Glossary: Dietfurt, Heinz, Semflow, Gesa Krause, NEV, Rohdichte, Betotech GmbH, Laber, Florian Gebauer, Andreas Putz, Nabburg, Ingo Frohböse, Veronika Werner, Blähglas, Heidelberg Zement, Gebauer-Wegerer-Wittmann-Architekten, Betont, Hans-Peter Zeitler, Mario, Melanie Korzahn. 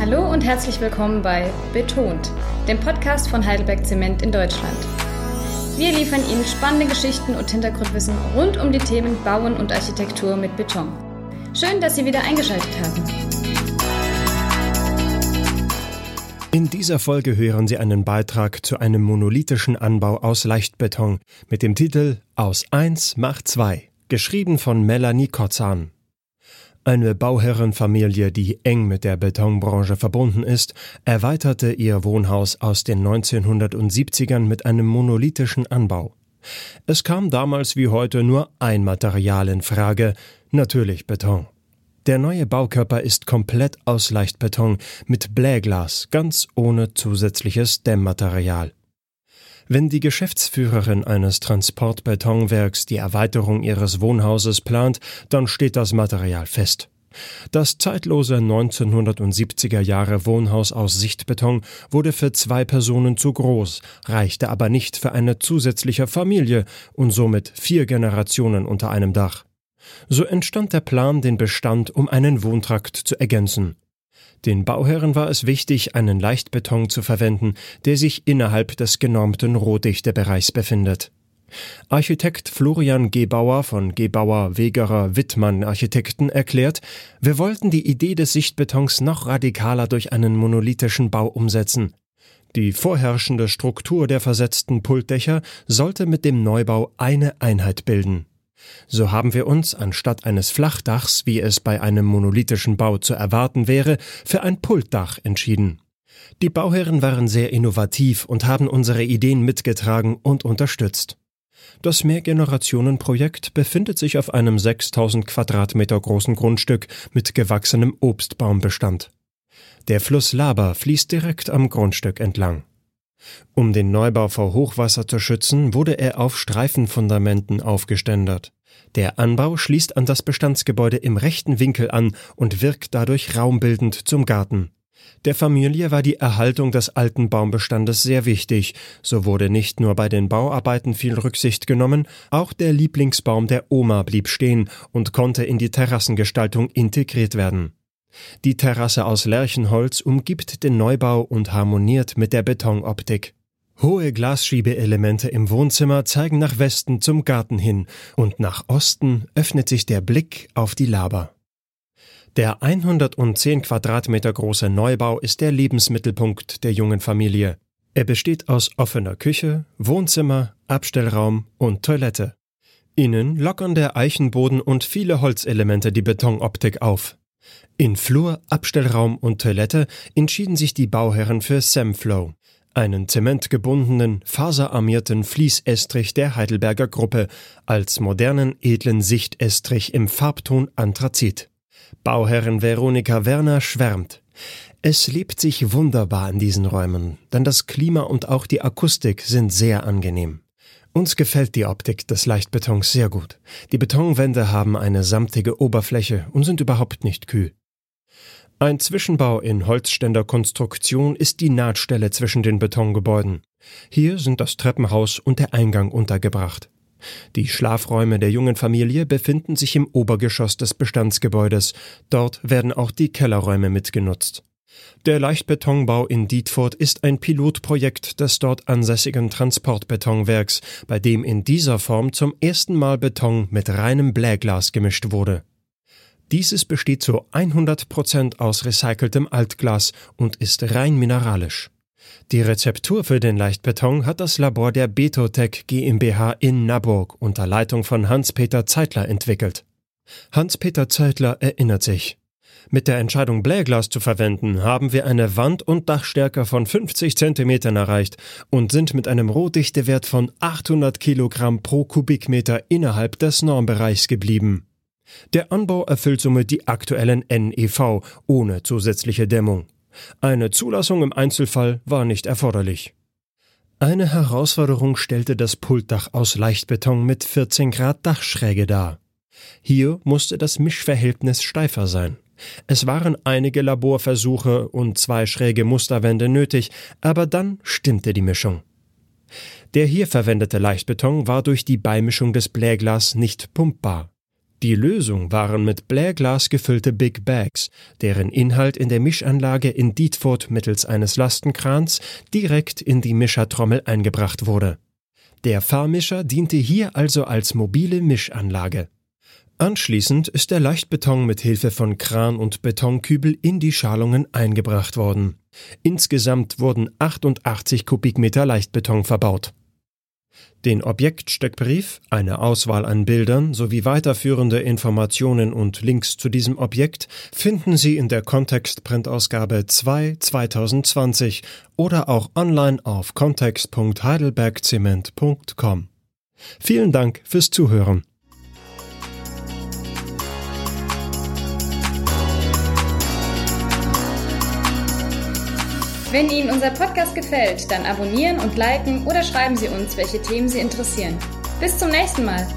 Hallo und herzlich willkommen bei Betont, dem Podcast von Heidelberg Zement in Deutschland. Wir liefern Ihnen spannende Geschichten und Hintergrundwissen rund um die Themen Bauen und Architektur mit Beton. Schön, dass Sie wieder eingeschaltet haben. In dieser Folge hören Sie einen Beitrag zu einem monolithischen Anbau aus Leichtbeton mit dem Titel Aus 1 macht 2, geschrieben von Melanie Korzahn. Eine Bauherrenfamilie, die eng mit der Betonbranche verbunden ist, erweiterte ihr Wohnhaus aus den 1970ern mit einem monolithischen Anbau. Es kam damals wie heute nur ein Material in Frage, natürlich Beton. Der neue Baukörper ist komplett aus Leichtbeton mit Blähglas, ganz ohne zusätzliches Dämmmaterial. Wenn die Geschäftsführerin eines Transportbetonwerks die Erweiterung ihres Wohnhauses plant, dann steht das Material fest. Das zeitlose 1970er-Jahre-Wohnhaus aus Sichtbeton wurde für 2 Personen zu groß, reichte aber nicht für eine zusätzliche Familie und somit 4 Generationen unter einem Dach. So entstand der Plan, den Bestand um einen Wohntrakt zu ergänzen. Den Bauherren war es wichtig, einen Leichtbeton zu verwenden, der sich innerhalb des genormten Rohdichtebereichs befindet. Architekt Florian Gebauer von Gebauer-Wegerer-Wittmann-Architekten erklärt, wir wollten die Idee des Sichtbetons noch radikaler durch einen monolithischen Bau umsetzen. Die vorherrschende Struktur der versetzten Pultdächer sollte mit dem Neubau eine Einheit bilden. So haben wir uns, anstatt eines Flachdachs, wie es bei einem monolithischen Bau zu erwarten wäre, für ein Pultdach entschieden. Die Bauherren waren sehr innovativ und haben unsere Ideen mitgetragen und unterstützt. Das Mehrgenerationenprojekt befindet sich auf einem 6.000 Quadratmeter großen Grundstück mit gewachsenem Obstbaumbestand. Der Fluss Laber fließt direkt am Grundstück entlang. Um den Neubau vor Hochwasser zu schützen, wurde er auf Streifenfundamenten aufgeständert. Der Anbau schließt an das Bestandsgebäude im rechten Winkel an und wirkt dadurch raumbildend zum Garten. Der Familie war die Erhaltung des alten Baumbestandes sehr wichtig, so wurde nicht nur bei den Bauarbeiten viel Rücksicht genommen, auch der Lieblingsbaum der Oma blieb stehen und konnte in die Terrassengestaltung integriert werden. Die Terrasse aus Lärchenholz umgibt den Neubau und harmoniert mit der Betonoptik. Hohe Glassschiebeelemente im Wohnzimmer zeigen nach Westen zum Garten hin und nach Osten öffnet sich der Blick auf die Laber. Der 110 Quadratmeter große Neubau ist der Lebensmittelpunkt der jungen Familie. Er besteht aus offener Küche, Wohnzimmer, Abstellraum und Toilette. Innen lockern der Eichenboden und viele Holzelemente die Betonoptik auf. In Flur, Abstellraum und Toilette entschieden sich die Bauherren für Semflow, einen zementgebundenen, faserarmierten Fließestrich der Heidelberger Gruppe, als modernen, edlen Sichtestrich im Farbton Anthrazit. Bauherrin Veronika Werner schwärmt. Es lebt sich wunderbar in diesen Räumen, denn das Klima und auch die Akustik sind sehr angenehm. Uns gefällt die Optik des Leichtbetons sehr gut. Die Betonwände haben eine samtige Oberfläche und sind überhaupt nicht kühl. Ein Zwischenbau in Holzständerkonstruktion ist die Nahtstelle zwischen den Betongebäuden. Hier sind das Treppenhaus und der Eingang untergebracht. Die Schlafräume der jungen Familie befinden sich im Obergeschoss des Bestandsgebäudes. Dort werden auch die Kellerräume mitgenutzt. Der Leichtbetonbau in Dietfurt ist ein Pilotprojekt des dort ansässigen Transportbetonwerks, bei dem in dieser Form zum ersten Mal Beton mit reinem Blähglas gemischt wurde. Dieses besteht zu 100% aus recyceltem Altglas und ist rein mineralisch. Die Rezeptur für den Leichtbeton hat das Labor der Betotech GmbH in Nabburg unter Leitung von Hans-Peter Zeitler entwickelt. Hans-Peter Zeitler erinnert sich: Mit der Entscheidung, Blähglas zu verwenden, haben wir eine Wand- und Dachstärke von 50 cm erreicht und sind mit einem Rohdichtewert von 800 kg pro Kubikmeter innerhalb des Normbereichs geblieben. Der Anbau erfüllt somit die aktuellen NEV ohne zusätzliche Dämmung. Eine Zulassung im Einzelfall war nicht erforderlich. Eine Herausforderung stellte das Pultdach aus Leichtbeton mit 14 Grad Dachschräge dar. Hier musste das Mischverhältnis steifer sein. Es waren einige Laborversuche und 2 schräge Musterwände nötig, aber dann stimmte die Mischung. Der hier verwendete Leichtbeton war durch die Beimischung des Blähglas nicht pumpbar. Die Lösung waren mit Blähglas gefüllte Big Bags, deren Inhalt in der Mischanlage in Dietfurt mittels eines Lastenkrans direkt in die Mischertrommel eingebracht wurde. Der Fahrmischer diente hier also als mobile Mischanlage. Anschließend ist der Leichtbeton mit Hilfe von Kran und Betonkübel in die Schalungen eingebracht worden. Insgesamt wurden 88 Kubikmeter Leichtbeton verbaut. Den Objektsteckbrief, eine Auswahl an Bildern sowie weiterführende Informationen und Links zu diesem Objekt finden Sie in der Kontext-Printausgabe 2 2020 oder auch online auf kontext.heidelbergzement.com. Vielen Dank fürs Zuhören. Wenn Ihnen unser Podcast gefällt, dann abonnieren und liken oder schreiben Sie uns, welche Themen Sie interessieren. Bis zum nächsten Mal!